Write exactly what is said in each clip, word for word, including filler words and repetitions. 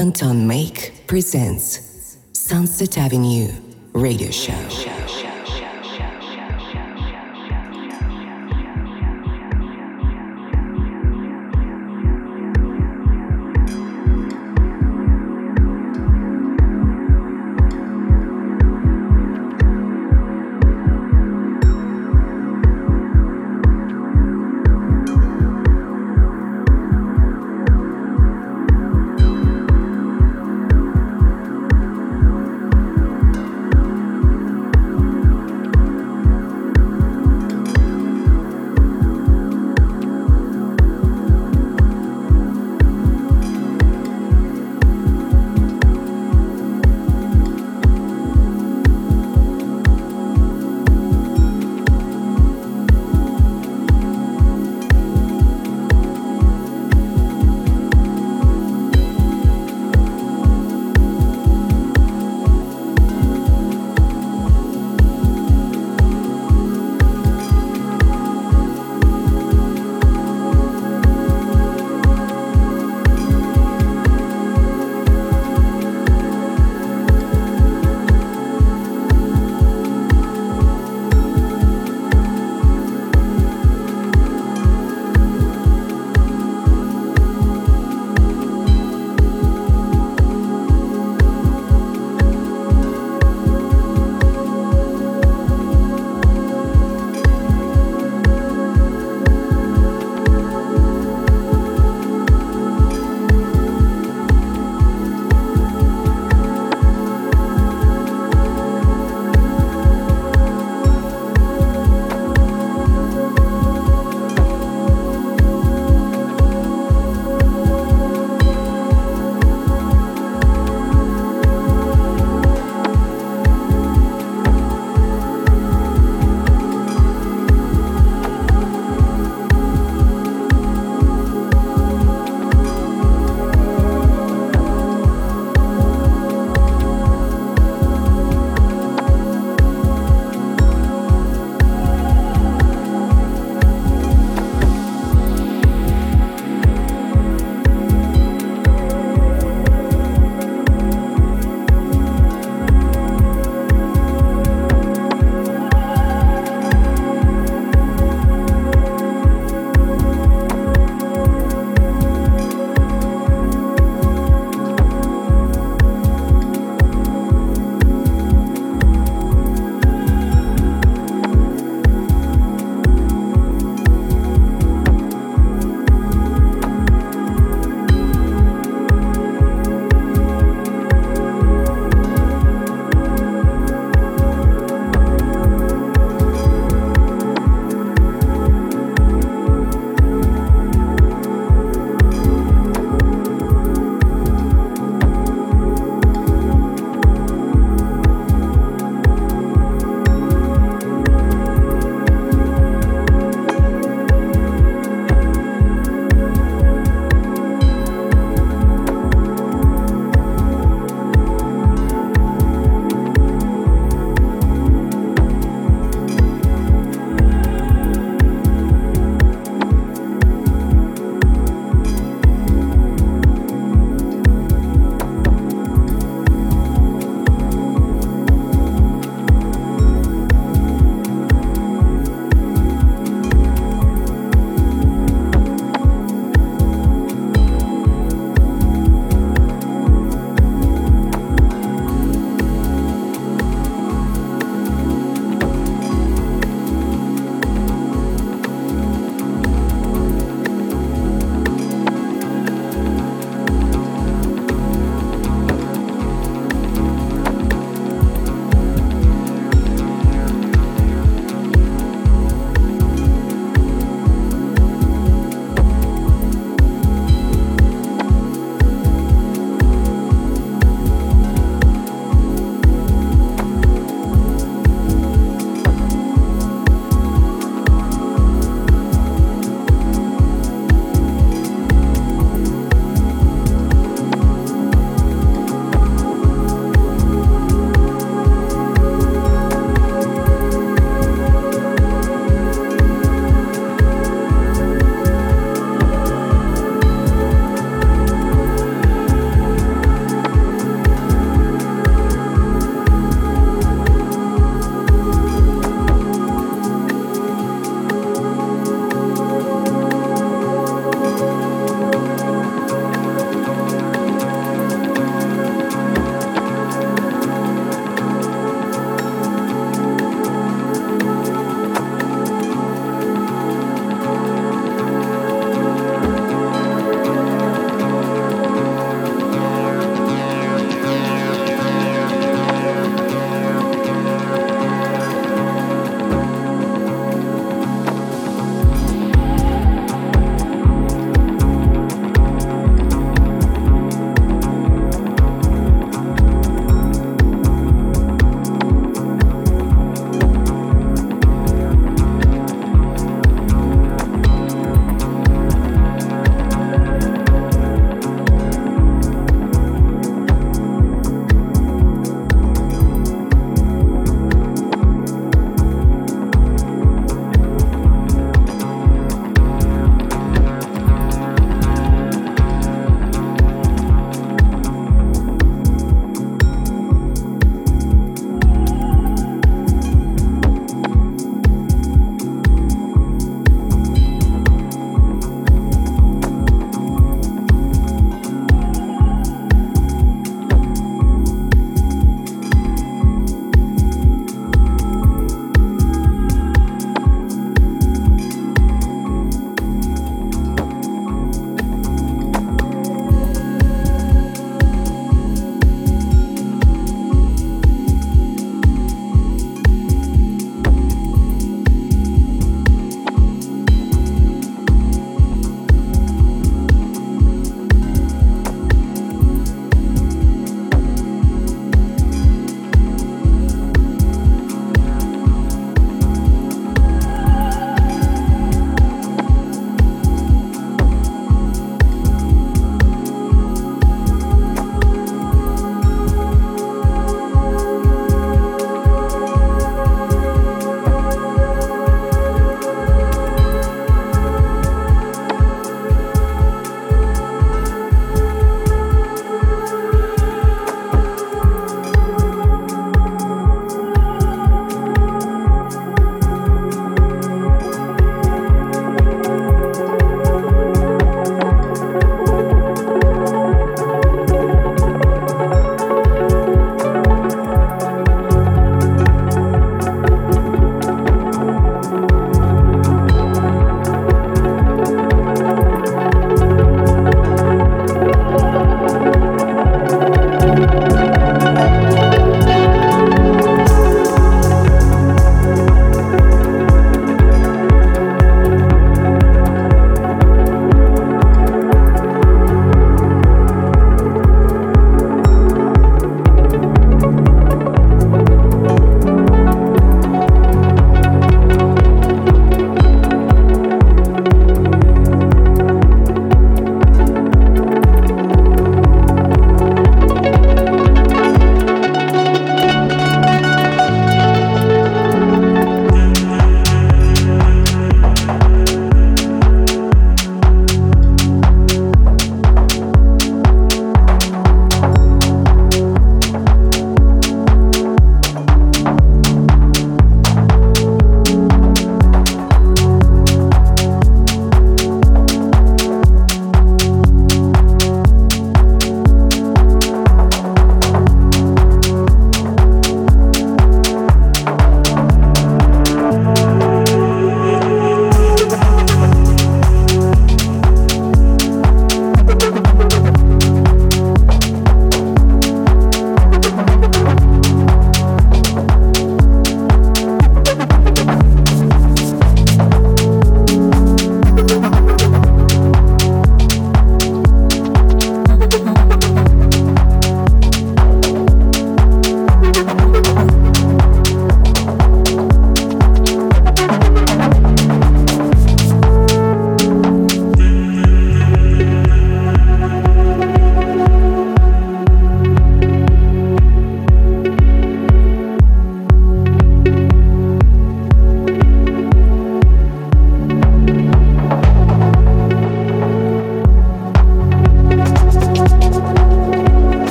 Anton Make presents Sunset Avenue Radio Show.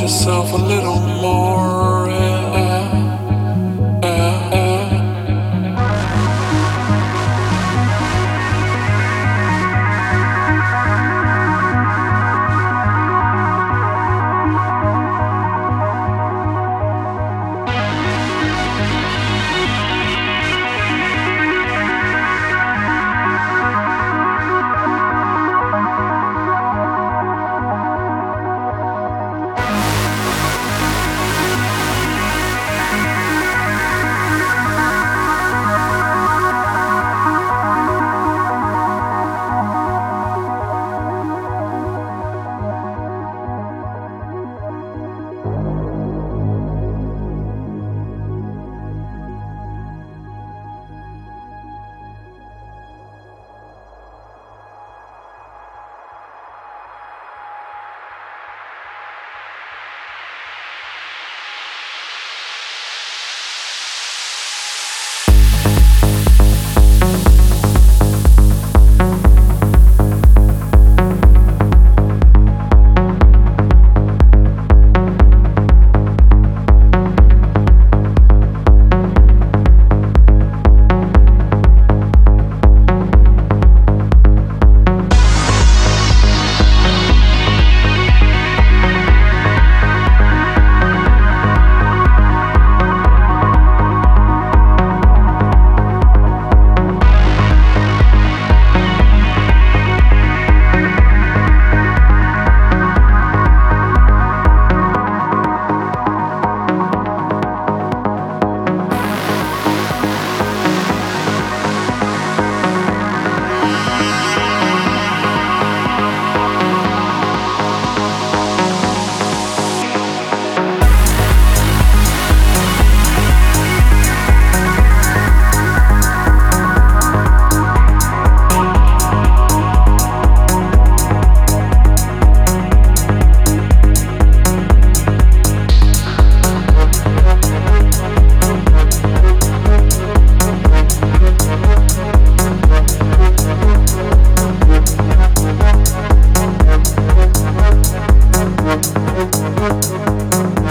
yourself a little more.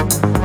Yeah, yeah,